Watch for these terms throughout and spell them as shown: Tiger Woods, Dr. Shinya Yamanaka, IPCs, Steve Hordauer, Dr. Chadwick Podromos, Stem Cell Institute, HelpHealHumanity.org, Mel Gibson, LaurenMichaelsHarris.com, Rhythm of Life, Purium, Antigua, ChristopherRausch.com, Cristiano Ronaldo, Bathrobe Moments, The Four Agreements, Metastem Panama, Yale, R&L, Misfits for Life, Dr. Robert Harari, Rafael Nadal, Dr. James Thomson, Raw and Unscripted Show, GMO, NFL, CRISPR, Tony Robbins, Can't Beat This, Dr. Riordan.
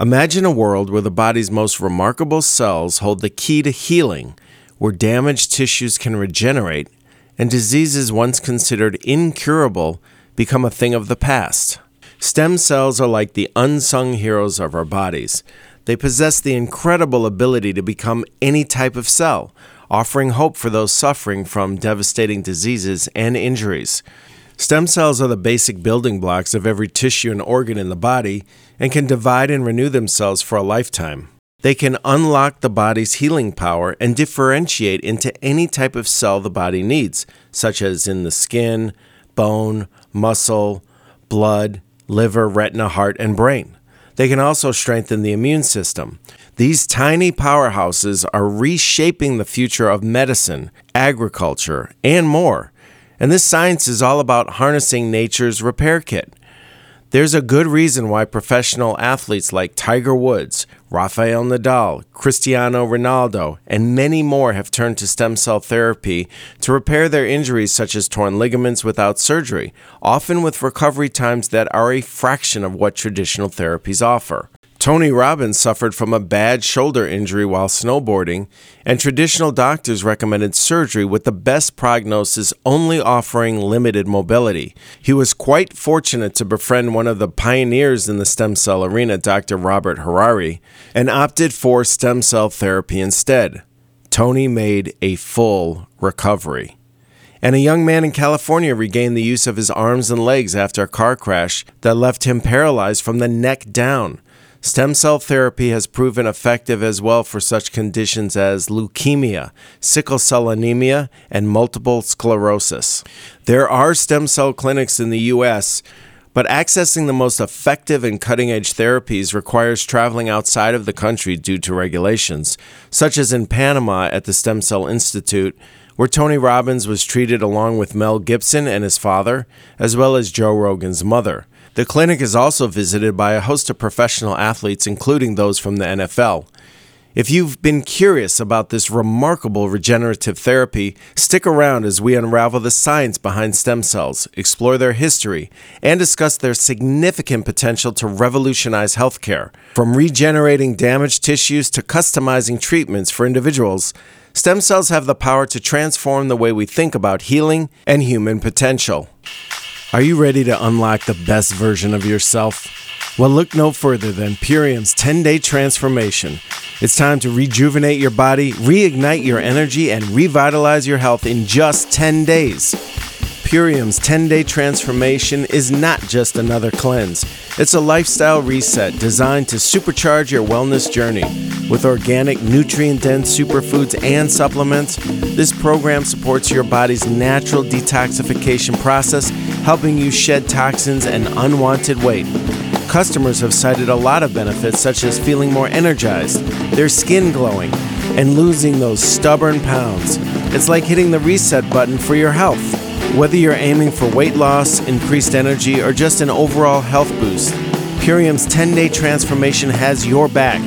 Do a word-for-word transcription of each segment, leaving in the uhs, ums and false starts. Imagine a world where the body's most remarkable cells hold the key to healing, where damaged tissues can regenerate, and diseases once considered incurable become a thing of the past. Stem cells are like the unsung heroes of our bodies. They possess the incredible ability to become any type of cell, offering hope for those suffering from devastating diseases and injuries. Stem cells are the basic building blocks of every tissue and organ in the body and can divide and renew themselves for a lifetime. They can unlock the body's healing power and differentiate into any type of cell the body needs, such as in the skin, bone, muscle, blood, liver, retina, heart, and brain. They can also strengthen the immune system. These tiny powerhouses are reshaping the future of medicine, agriculture, and more. And this science is all about harnessing nature's repair kit. There's a good reason why professional athletes like Tiger Woods, Rafael Nadal, Cristiano Ronaldo, and many more have turned to stem cell therapy to repair their injuries such as torn ligaments without surgery, often with recovery times that are a fraction of what traditional therapies offer. Tony Robbins suffered from a bad shoulder injury while snowboarding, and traditional doctors recommended surgery with the best prognosis only offering limited mobility. He was quite fortunate to befriend one of the pioneers in the stem cell arena, Doctor Robert Harari, and opted for stem cell therapy instead. Tony made a full recovery. And a young man in California regained the use of his arms and legs after a car crash that left him paralyzed from the neck down. Stem cell therapy has proven effective as well for such conditions as leukemia, sickle cell anemia, and multiple sclerosis. There are stem cell clinics in the U S, but accessing the most effective and cutting-edge therapies requires traveling outside of the country due to regulations, such as in Panama at the Stem Cell Institute, where Tony Robbins was treated along with Mel Gibson and his father, as well as Joe Rogan's mother. The clinic is also visited by a host of professional athletes, including those from the N F L. If you've been curious about this remarkable regenerative therapy, stick around as we unravel the science behind stem cells, explore their history, and discuss their significant potential to revolutionize healthcare. From regenerating damaged tissues to customizing treatments for individuals, stem cells have the power to transform the way we think about healing and human potential. Are you ready to unlock the best version of yourself? Well, look no further than Purium's ten-day transformation. It's time to rejuvenate your body, reignite your energy, and revitalize your health in just ten days. Purium's ten-day transformation is not just another cleanse. It's a lifestyle reset designed to supercharge your wellness journey. With organic, nutrient-dense superfoods and supplements, this program supports your body's natural detoxification process, helping you shed toxins and unwanted weight. Customers have cited a lot of benefits, such as feeling more energized, their skin glowing, and losing those stubborn pounds. It's like hitting the reset button for your health. Whether you're aiming for weight loss, increased energy, or just an overall health boost, Purium's ten-day transformation has your back.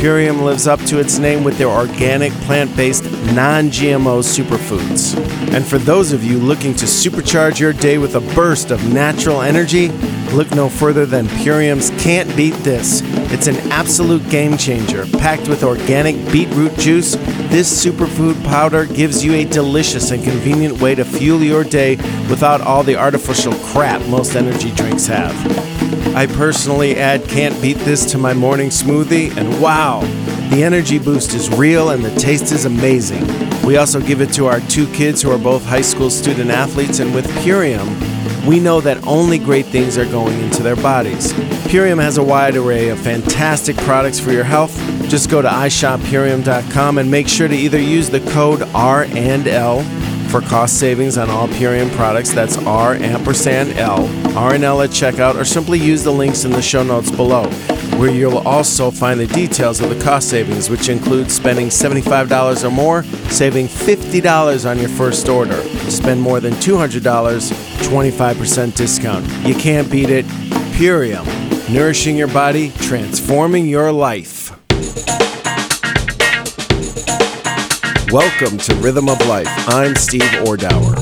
Purium lives up to its name with their organic, plant-based, non-G M O superfoods. And for those of you looking to supercharge your day with a burst of natural energy, look no further than Purium's Can't Beat This. It's an absolute game changer. Packed with organic beetroot juice, this superfood powder gives you a delicious and convenient way to fuel your day without all the artificial crap most energy drinks have. I personally add Can't Beat This to my morning smoothie, and wow, the energy boost is real and the taste is amazing. We also give it to our two kids who are both high school student athletes, and with Purium, we know that only great things are going into their bodies. Purium has a wide array of fantastic products for your health. Just go to i shop purium dot com and make sure to either use the code R and L for cost savings on all Purium products. That's R ampersand L, R and L at checkout, or simply use the links in the show notes below, where you'll also find the details of the cost savings, which includes spending seventy-five dollars or more, saving fifty dollars on your first order. Spend more than two hundred dollars, twenty-five percent discount. You can't beat it. Purium, nourishing your body, transforming your life. Welcome to Rhythm of Life. I'm Steve Hordauer.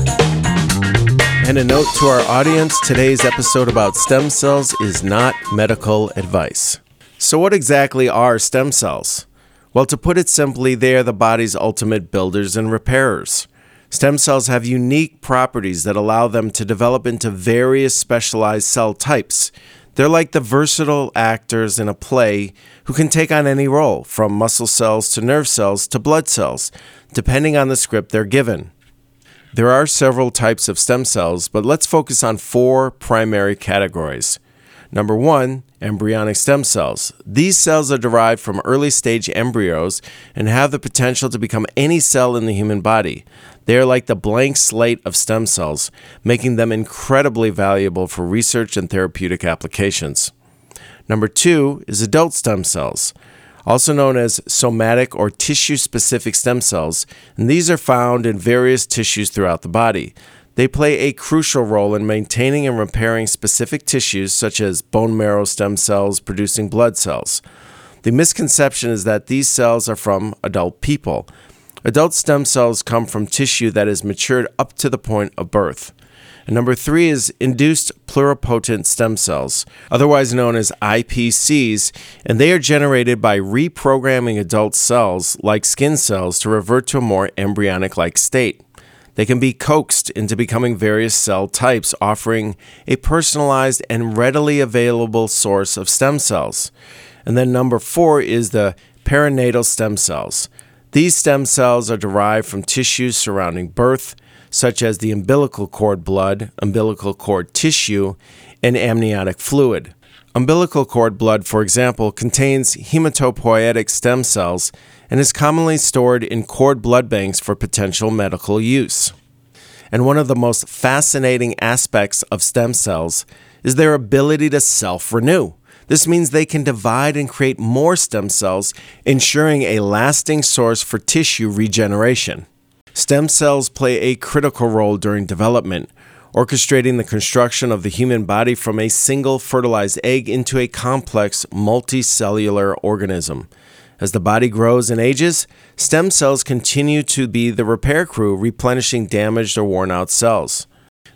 And a note to our audience, today's episode about stem cells is not medical advice. So what exactly are stem cells? Well, to put it simply, they are the body's ultimate builders and repairers. Stem cells have unique properties that allow them to develop into various specialized cell types. They're like the versatile actors in a play who can take on any role, from muscle cells to nerve cells to blood cells, depending on the script they're given. There are several types of stem cells, but let's focus on four primary categories. Number one, embryonic stem cells. These cells are derived from early-stage embryos and have the potential to become any cell in the human body. They are like the blank slate of stem cells, making them incredibly valuable for research and therapeutic applications. Number two is adult stem cells, also known as somatic or tissue-specific stem cells, and these are found in various tissues throughout the body. They play a crucial role in maintaining and repairing specific tissues, such as bone marrow stem cells producing blood cells. The misconception is that these cells are from adult people. Adult stem cells come from tissue that is matured up to the point of birth. And number three is induced pluripotent stem cells, otherwise known as I P Cs, and they are generated by reprogramming adult cells, like skin cells, to revert to a more embryonic-like state. They can be coaxed into becoming various cell types, offering a personalized and readily available source of stem cells. And then number four is the perinatal stem cells. These stem cells are derived from tissues surrounding birth, such as the umbilical cord blood, umbilical cord tissue, and amniotic fluid. Umbilical cord blood, for example, contains hematopoietic stem cells and is commonly stored in cord blood banks for potential medical use. And one of the most fascinating aspects of stem cells is their ability to self-renew. This means they can divide and create more stem cells, ensuring a lasting source for tissue regeneration. Stem cells play a critical role during development, orchestrating the construction of the human body from a single fertilized egg into a complex multicellular organism. As the body grows and ages, stem cells continue to be the repair crew, replenishing damaged or worn-out cells.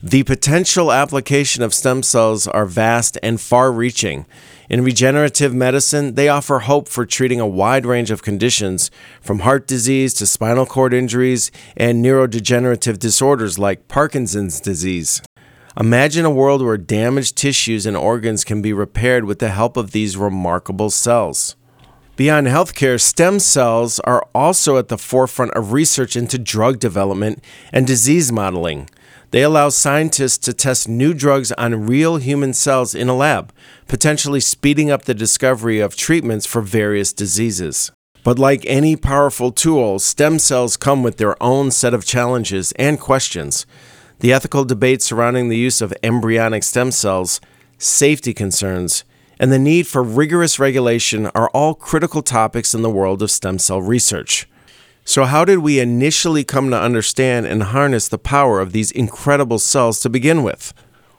The potential application of stem cells are vast and far-reaching. In regenerative medicine, they offer hope for treating a wide range of conditions, from heart disease to spinal cord injuries and neurodegenerative disorders like Parkinson's disease. Imagine a world where damaged tissues and organs can be repaired with the help of these remarkable cells. Beyond healthcare, stem cells are also at the forefront of research into drug development and disease modeling. They allow scientists to test new drugs on real human cells in a lab, potentially speeding up the discovery of treatments for various diseases. But like any powerful tool, stem cells come with their own set of challenges and questions. The ethical debate surrounding the use of embryonic stem cells, safety concerns, and the need for rigorous regulation are all critical topics in the world of stem cell research. So how did we initially come to understand and harness the power of these incredible cells to begin with?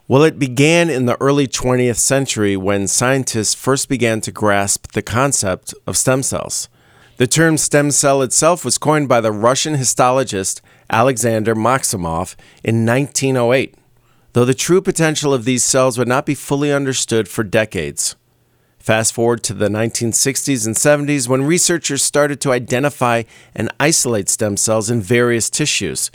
Well, it began in the early twentieth century when scientists first began to grasp the concept of stem cells. The term stem cell itself was coined by the Russian histologist Alexander Maximov in nineteen oh eight. Though the true potential of these cells would not be fully understood for decades. Fast forward to the nineteen sixties and seventies when researchers started to identify and isolate stem cells in various tissues.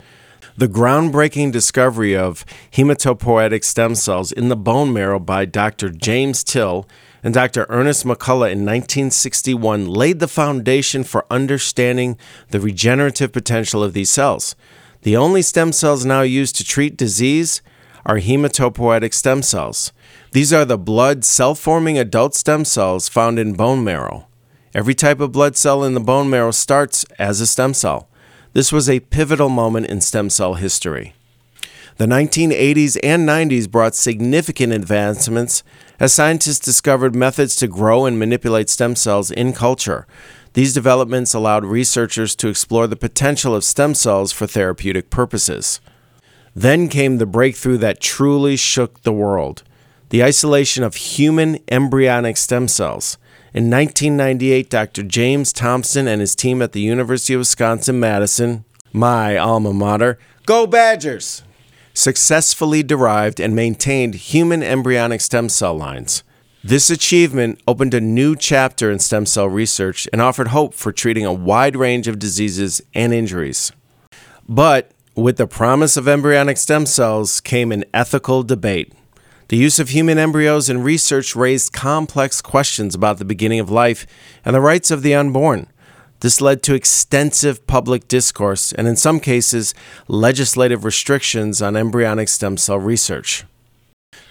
The groundbreaking discovery of hematopoietic stem cells in the bone marrow by Doctor James Till and Doctor Ernest McCulloch in nineteen sixty-one laid the foundation for understanding the regenerative potential of these cells. The only stem cells now used to treat disease are hematopoietic stem cells. These are the blood cell-forming adult stem cells found in bone marrow. Every type of blood cell in the bone marrow starts as a stem cell. This was a pivotal moment in stem cell history. The nineteen eighties and nineties brought significant advancements as scientists discovered methods to grow and manipulate stem cells in culture. These developments allowed researchers to explore the potential of stem cells for therapeutic purposes. Then came the breakthrough that truly shook the world, the isolation of human embryonic stem cells. In nineteen ninety-eight, Doctor James Thomson and his team at the University of Wisconsin-Madison, my alma mater, go Badgers, successfully derived and maintained human embryonic stem cell lines. This achievement opened a new chapter in stem cell research and offered hope for treating a wide range of diseases and injuries. But with the promise of embryonic stem cells came an ethical debate. The use of human embryos in research raised complex questions about the beginning of life and the rights of the unborn. This led to extensive public discourse and, in some cases, legislative restrictions on embryonic stem cell research.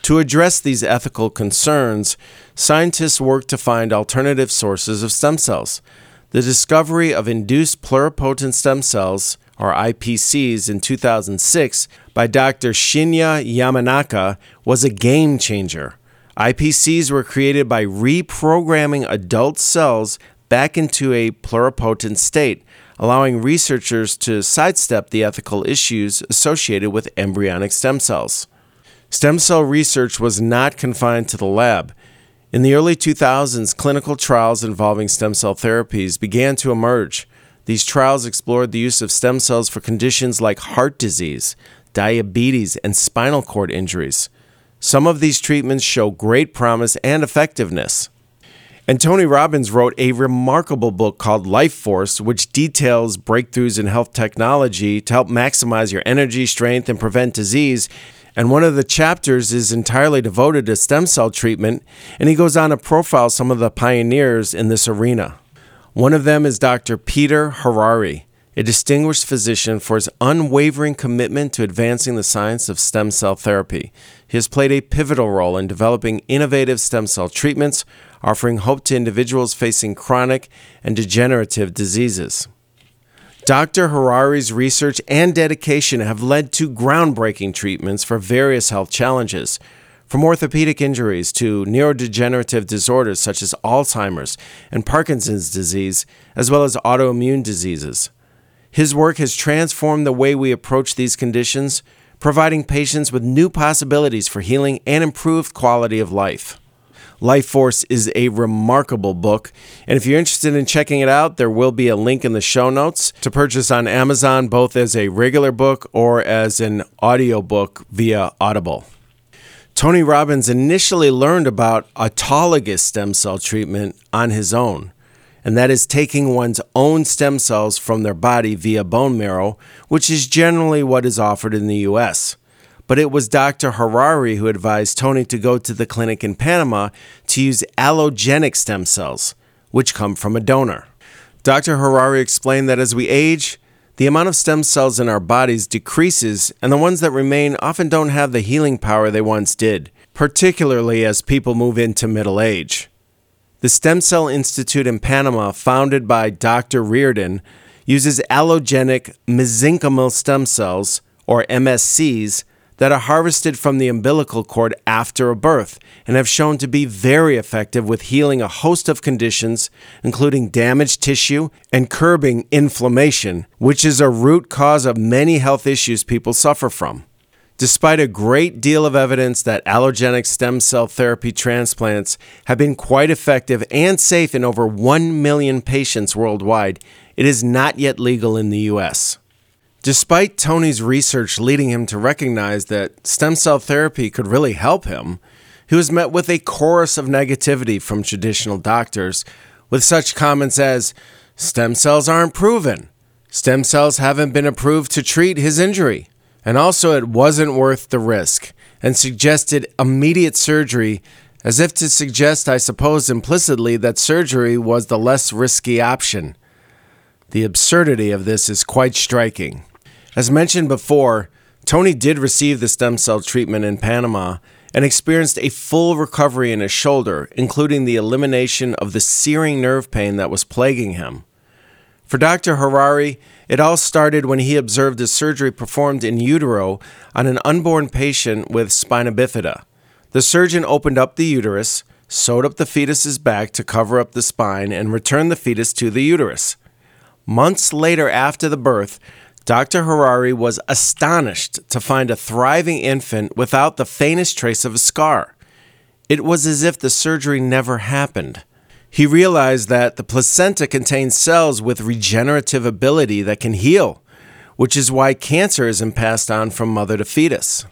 To address these ethical concerns, scientists worked to find alternative sources of stem cells. The discovery of induced pluripotent stem cells, or I P Cs, in two thousand six by Doctor Shinya Yamanaka was a game changer. I P Cs were created by reprogramming adult cells back into a pluripotent state, allowing researchers to sidestep the ethical issues associated with embryonic stem cells. Stem cell research was not confined to the lab. In the early two thousands, clinical trials involving stem cell therapies began to emerge. These trials explored the use of stem cells for conditions like heart disease, diabetes, and spinal cord injuries. Some of these treatments show great promise and effectiveness. And Tony Robbins wrote a remarkable book called Life Force, which details breakthroughs in health technology to help maximize your energy, strength, and prevent disease. And one of the chapters is entirely devoted to stem cell treatment, and he goes on to profile some of the pioneers in this arena. One of them is Doctor Peter Harari, a distinguished physician for his unwavering commitment to advancing the science of stem cell therapy. He has played a pivotal role in developing innovative stem cell treatments, offering hope to individuals facing chronic and degenerative diseases. Doctor Harari's research and dedication have led to groundbreaking treatments for various health challenges, from orthopedic injuries to neurodegenerative disorders such as Alzheimer's and Parkinson's disease, as well as autoimmune diseases. His work has transformed the way we approach these conditions, providing patients with new possibilities for healing and improved quality of life. Life Force is a remarkable book, and if you're interested in checking it out, there will be a link in the show notes to purchase on Amazon, both as a regular book or as an audiobook via Audible. Tony Robbins initially learned about autologous stem cell treatment on his own, and that is taking one's own stem cells from their body via bone marrow, which is generally what is offered in the U S. But it was Doctor Harari who advised Tony to go to the clinic in Panama to use allogenic stem cells, which come from a donor. Doctor Harari explained that as we age, the amount of stem cells in our bodies decreases, and the ones that remain often don't have the healing power they once did, particularly as people move into middle age. The Stem Cell Institute in Panama, founded by Doctor Riordan, uses allogenic mesenchymal stem cells, or M S Cs, that are harvested from the umbilical cord after a birth and have shown to be very effective with healing a host of conditions, including damaged tissue and curbing inflammation, which is a root cause of many health issues people suffer from. Despite a great deal of evidence that allogenic stem cell therapy transplants have been quite effective and safe in over one million patients worldwide, it is not yet legal in the U S. Despite Tony's research leading him to recognize that stem cell therapy could really help him, he was met with a chorus of negativity from traditional doctors, with such comments as, "Stem cells aren't proven, stem cells haven't been approved to treat his injury, and also it wasn't worth the risk," and suggested immediate surgery, as if to suggest, I suppose implicitly, that surgery was the less risky option. The absurdity of this is quite striking. As mentioned before, Tony did receive the stem cell treatment in Panama and experienced a full recovery in his shoulder, including the elimination of the searing nerve pain that was plaguing him. For Doctor Harari, it all started when he observed a surgery performed in utero on an unborn patient with spina bifida. The surgeon opened up the uterus, sewed up the fetus's back to cover up the spine, and returned the fetus to the uterus. Months later after the birth, Doctor Harari was astonished to find a thriving infant without the faintest trace of a scar. It was as if the surgery never happened. He realized that the placenta contains cells with regenerative ability that can heal, which is why cancer isn't passed on from mother to fetus.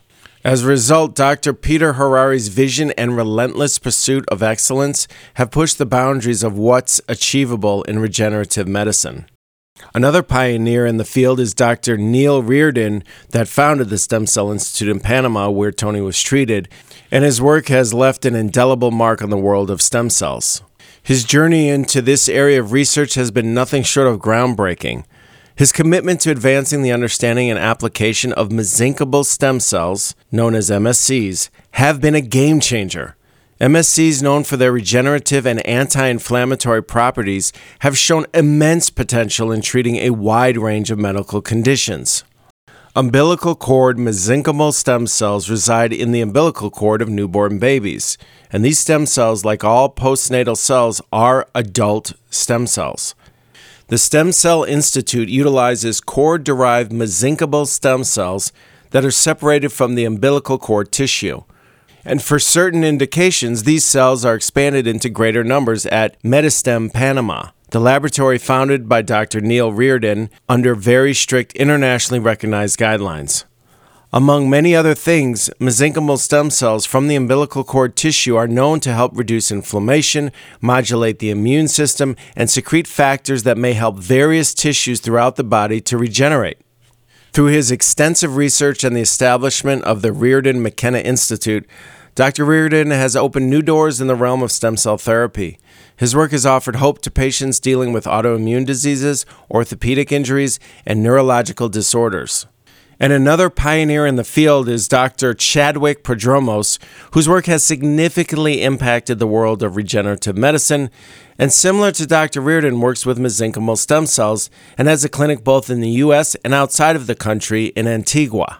As a result, Doctor Peter Harari's vision and relentless pursuit of excellence have pushed the boundaries of what's achievable in regenerative medicine. Another pioneer in the field is Doctor Riordan, that founded the Stem Cell Institute in Panama, where Tony was treated, and his work has left an indelible mark on the world of stem cells. His journey into this area of research has been nothing short of groundbreaking. His commitment to advancing the understanding and application of mesenchymal stem cells, known as M S Cs, have been a game changer. M S Cs, known for their regenerative and anti-inflammatory properties, have shown immense potential in treating a wide range of medical conditions. Umbilical cord mesenchymal stem cells reside in the umbilical cord of newborn babies, and these stem cells, like all postnatal cells, are adult stem cells. The Stem Cell Institute utilizes cord-derived mesenchymal stem cells that are separated from the umbilical cord tissue. And for certain indications, these cells are expanded into greater numbers at Metastem Panama, the laboratory founded by Doctor Riordan under very strict internationally recognized guidelines. Among many other things, mesenchymal stem cells from the umbilical cord tissue are known to help reduce inflammation, modulate the immune system, and secrete factors that may help various tissues throughout the body to regenerate. Through his extensive research and the establishment of the Riordan-McKenna Institute, Doctor Riordan has opened new doors in the realm of stem cell therapy. His work has offered hope to patients dealing with autoimmune diseases, orthopedic injuries, and neurological disorders. And another pioneer in the field is Doctor Chadwick Podromos, whose work has significantly impacted the world of regenerative medicine, and similar to Doctor Riordan, works with mesenchymal stem cells and has a clinic both in the U S and outside of the country in Antigua.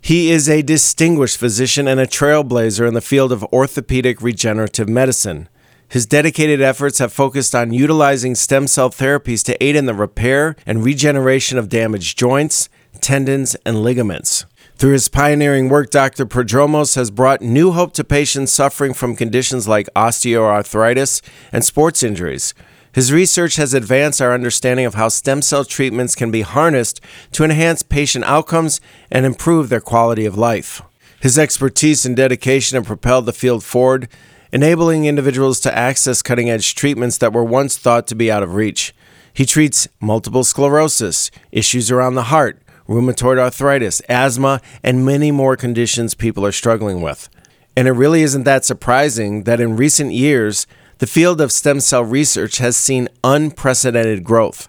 He is a distinguished physician and a trailblazer in the field of orthopedic regenerative medicine. His dedicated efforts have focused on utilizing stem cell therapies to aid in the repair and regeneration of damaged joints, tendons, and ligaments. Through his pioneering work, Doctor Podromos has brought new hope to patients suffering from conditions like osteoarthritis and sports injuries. His research has advanced our understanding of how stem cell treatments can be harnessed to enhance patient outcomes and improve their quality of life. His expertise and dedication have propelled the field forward, enabling individuals to access cutting-edge treatments that were once thought to be out of reach. He treats multiple sclerosis, issues around the heart, rheumatoid arthritis, asthma, and many more conditions people are struggling with. And it really isn't that surprising that in recent years, the field of stem cell research has seen unprecedented growth.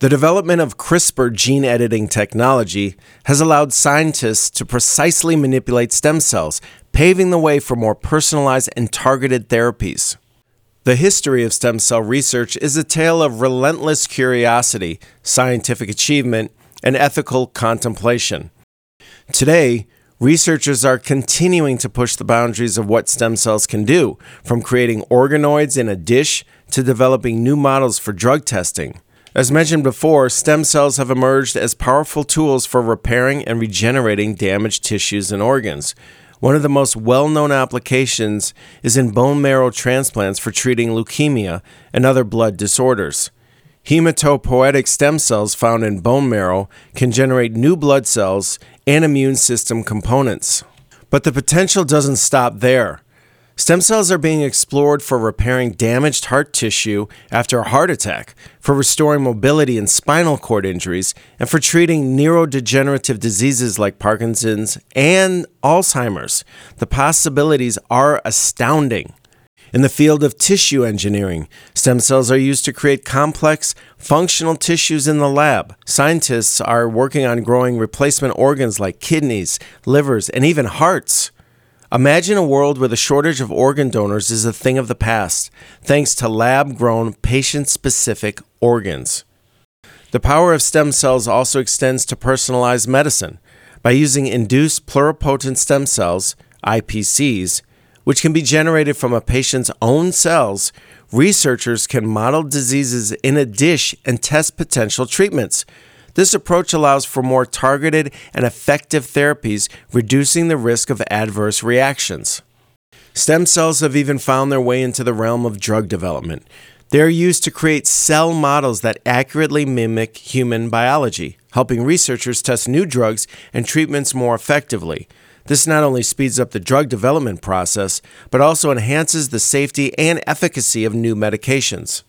The development of CRISPR gene editing technology has allowed scientists to precisely manipulate stem cells, paving the way for more personalized and targeted therapies. The history of stem cell research is a tale of relentless curiosity, scientific achievement, and ethical contemplation. Today, researchers are continuing to push the boundaries of what stem cells can do, from creating organoids in a dish to developing new models for drug testing. As mentioned before, stem cells have emerged as powerful tools for repairing and regenerating damaged tissues and organs. One of the most well-known applications is in bone marrow transplants for treating leukemia and other blood disorders. Hematopoietic stem cells found in bone marrow can generate new blood cells and immune system components. But the potential doesn't stop there. Stem cells are being explored for repairing damaged heart tissue after a heart attack, for restoring mobility in spinal cord injuries, and for treating neurodegenerative diseases like Parkinson's and Alzheimer's. The possibilities are astounding. In the field of tissue engineering, stem cells are used to create complex, functional tissues in the lab. Scientists are working on growing replacement organs like kidneys, livers, and even hearts. Imagine a world where the shortage of organ donors is a thing of the past, thanks to lab-grown, patient-specific organs. The power of stem cells also extends to personalized medicine. By using induced pluripotent stem cells, I P Cs, which can be generated from a patient's own cells, researchers can model diseases in a dish and test potential treatments. This approach allows for more targeted and effective therapies, reducing the risk of adverse reactions. Stem cells have even found their way into the realm of drug development. They are used to create cell models that accurately mimic human biology, helping researchers test new drugs and treatments more effectively. This not only speeds up the drug development process, but also enhances the safety and efficacy of new medications.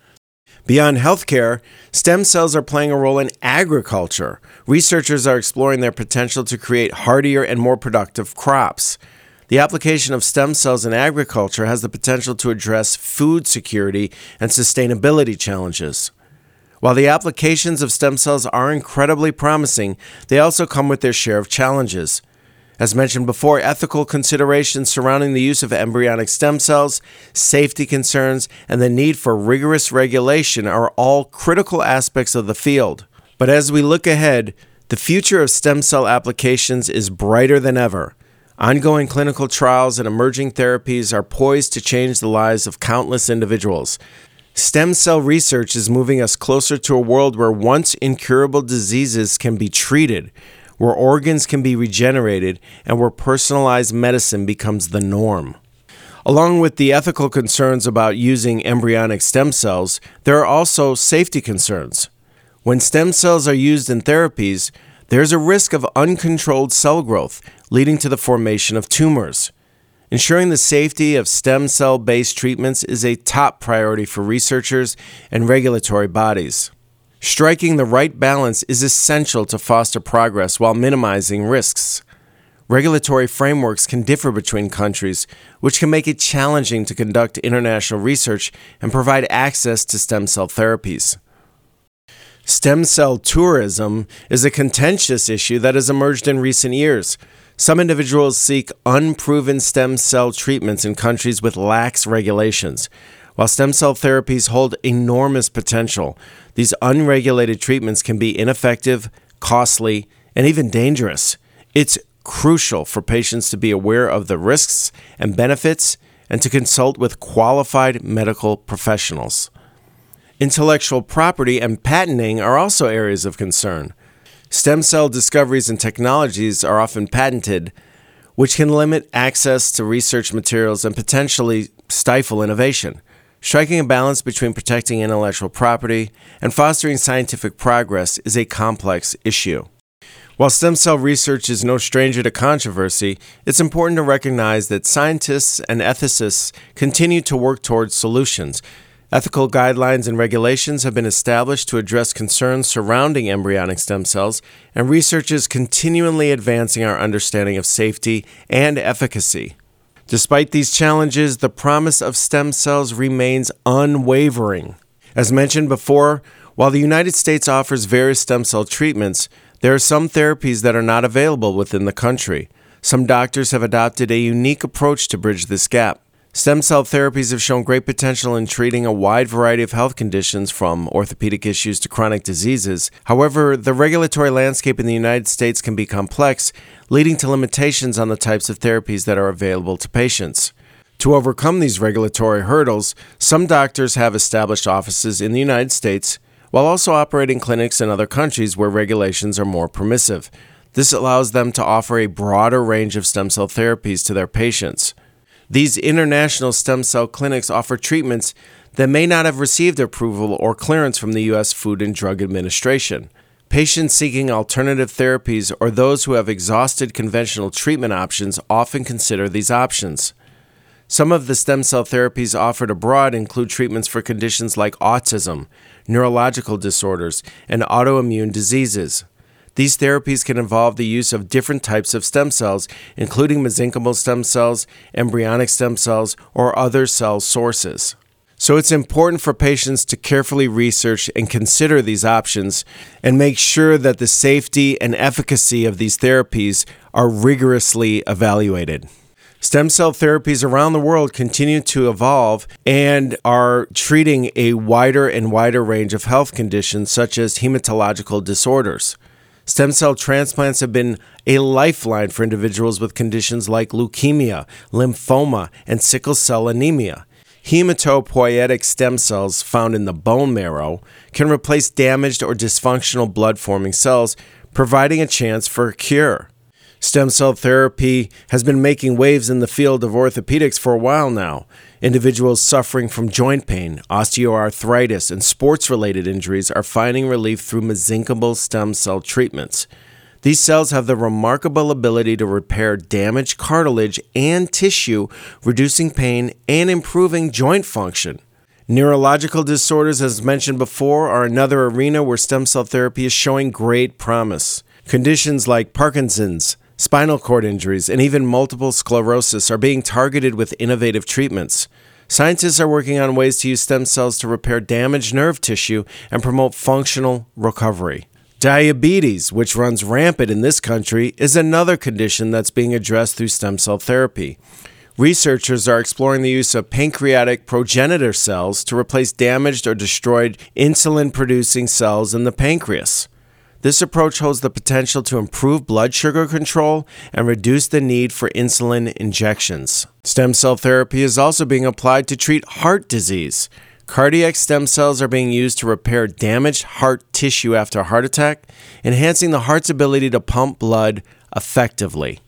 Beyond healthcare, stem cells are playing a role in agriculture. Researchers are exploring their potential to create hardier and more productive crops. The application of stem cells in agriculture has the potential to address food security and sustainability challenges. While the applications of stem cells are incredibly promising, they also come with their share of challenges. As mentioned before, ethical considerations surrounding the use of embryonic stem cells, safety concerns, and the need for rigorous regulation are all critical aspects of the field. But as we look ahead, the future of stem cell applications is brighter than ever. Ongoing clinical trials and emerging therapies are poised to change the lives of countless individuals. Stem cell research is moving us closer to a world where once incurable diseases can be treated, where organs can be regenerated, and where personalized medicine becomes the norm. Along with the ethical concerns about using embryonic stem cells, there are also safety concerns. When stem cells are used in therapies, there's a risk of uncontrolled cell growth, leading to the formation of tumors. Ensuring the safety of stem cell-based treatments is a top priority for researchers and regulatory bodies. Striking the right balance is essential to foster progress while minimizing risks. Regulatory frameworks can differ between countries, which can make it challenging to conduct international research and provide access to stem cell therapies. Stem cell tourism is a contentious issue that has emerged in recent years. Some individuals seek unproven stem cell treatments in countries with lax regulations. While stem cell therapies hold enormous potential, these unregulated treatments can be ineffective, costly, and even dangerous. It's crucial for patients to be aware of the risks and benefits and to consult with qualified medical professionals. Intellectual property and patenting are also areas of concern. Stem cell discoveries and technologies are often patented, which can limit access to research materials and potentially stifle innovation. Striking a balance between protecting intellectual property and fostering scientific progress is a complex issue. While stem cell research is no stranger to controversy, it's important to recognize that scientists and ethicists continue to work towards solutions. Ethical guidelines and regulations have been established to address concerns surrounding embryonic stem cells, and research is continually advancing our understanding of safety and efficacy. Despite these challenges, the promise of stem cells remains unwavering. As mentioned before, while the United States offers various stem cell treatments, there are some therapies that are not available within the country. Some doctors have adopted a unique approach to bridge this gap. Stem cell therapies have shown great potential in treating a wide variety of health conditions, from orthopedic issues to chronic diseases. However, the regulatory landscape in the United States can be complex, leading to limitations on the types of therapies that are available to patients. To overcome these regulatory hurdles, some doctors have established offices in the United States, while also operating clinics in other countries where regulations are more permissive. This allows them to offer a broader range of stem cell therapies to their patients. These international stem cell clinics offer treatments that may not have received approval or clearance from the U S Food and Drug Administration. Patients seeking alternative therapies or those who have exhausted conventional treatment options often consider these options. Some of the stem cell therapies offered abroad include treatments for conditions like autism, neurological disorders, and autoimmune diseases. These therapies can involve the use of different types of stem cells, including mesenchymal stem cells, embryonic stem cells, or other cell sources. So it's important for patients to carefully research and consider these options and make sure that the safety and efficacy of these therapies are rigorously evaluated. Stem cell therapies around the world continue to evolve and are treating a wider and wider range of health conditions, such as hematological disorders. Stem cell transplants have been a lifeline for individuals with conditions like leukemia, lymphoma, and sickle cell anemia. Hematopoietic stem cells found in the bone marrow can replace damaged or dysfunctional blood-forming cells, providing a chance for a cure. Stem cell therapy has been making waves in the field of orthopedics for a while now. Individuals suffering from joint pain, osteoarthritis, and sports-related injuries are finding relief through mesenchymal stem cell treatments. These cells have the remarkable ability to repair damaged cartilage and tissue, reducing pain and improving joint function. Neurological disorders, as mentioned before, are another arena where stem cell therapy is showing great promise. Conditions like Parkinson's, spinal cord injuries, and even multiple sclerosis are being targeted with innovative treatments. Scientists are working on ways to use stem cells to repair damaged nerve tissue and promote functional recovery. Diabetes, which runs rampant in this country, is another condition that's being addressed through stem cell therapy. Researchers are exploring the use of pancreatic progenitor cells to replace damaged or destroyed insulin-producing cells in the pancreas. This approach holds the potential to improve blood sugar control and reduce the need for insulin injections. Stem cell therapy is also being applied to treat heart disease. Cardiac stem cells are being used to repair damaged heart tissue after a heart attack, enhancing the heart's ability to pump blood effectively.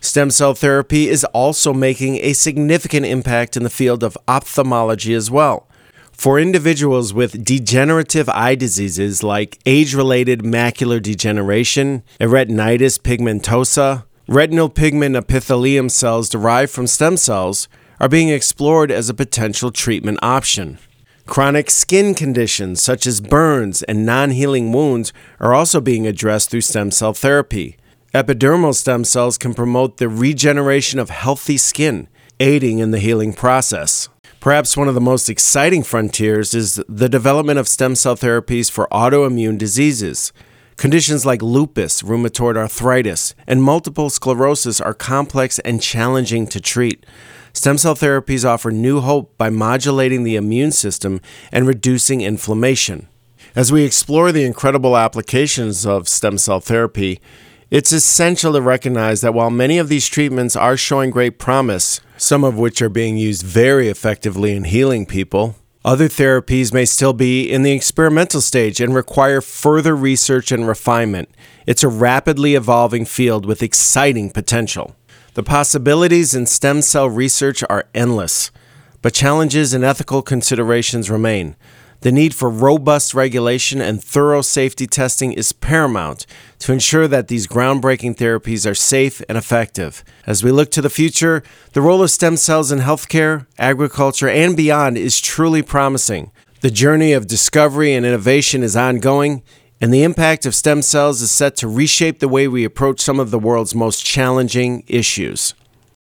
Stem cell therapy is also making a significant impact in the field of ophthalmology as well. For individuals with degenerative eye diseases like age-related macular degeneration, retinitis pigmentosa, retinal pigment epithelium cells derived from stem cells are being explored as a potential treatment option. Chronic skin conditions such as burns and non-healing wounds are also being addressed through stem cell therapy. Epidermal stem cells can promote the regeneration of healthy skin, aiding in the healing process. Perhaps one of the most exciting frontiers is the development of stem cell therapies for autoimmune diseases. Conditions like lupus, rheumatoid arthritis, and multiple sclerosis are complex and challenging to treat. Stem cell therapies offer new hope by modulating the immune system and reducing inflammation. As we explore the incredible applications of stem cell therapy, it's essential to recognize that while many of these treatments are showing great promise, some of which are being used very effectively in healing people, other therapies may still be in the experimental stage and require further research and refinement. It's a rapidly evolving field with exciting potential. The possibilities in stem cell research are endless, but challenges and ethical considerations remain. The need for robust regulation and thorough safety testing is paramount to ensure that these groundbreaking therapies are safe and effective. As we look to the future, the role of stem cells in healthcare, agriculture, and beyond is truly promising. The journey of discovery and innovation is ongoing, and the impact of stem cells is set to reshape the way we approach some of the world's most challenging issues.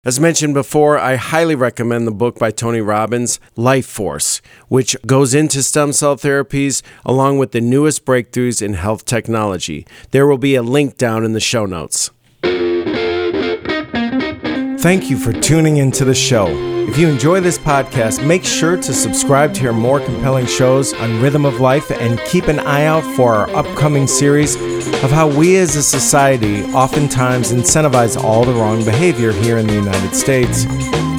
As mentioned before, I highly recommend the book by Tony Robbins, Life Force, which goes into stem cell therapies along with the newest breakthroughs in health technology. There will be a link down in the show notes. Thank you for tuning into the show. If you enjoy this podcast, make sure to subscribe to hear more compelling shows on Rhythm of Life and keep an eye out for our upcoming series of how we as a society oftentimes incentivize all the wrong behavior here in the United States.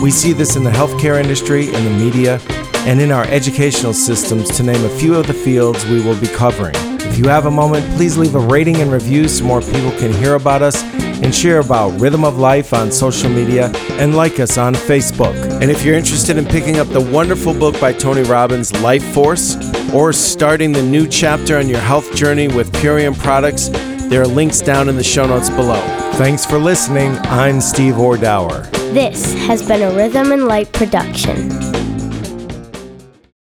We see this in the healthcare industry, in the media, and in our educational systems, to name a few of the fields we will be covering. If you have a moment, please leave a rating and review so more people can hear about us, and share about Rhythm of Life on social media, and like us on Facebook. And if you're interested in picking up the wonderful book by Tony Robbins, Life Force, or starting the new chapter on your health journey with Purium products, there are links down in the show notes below. Thanks for listening. I'm Steve Hordauer. This has been a Rhythm and Light production.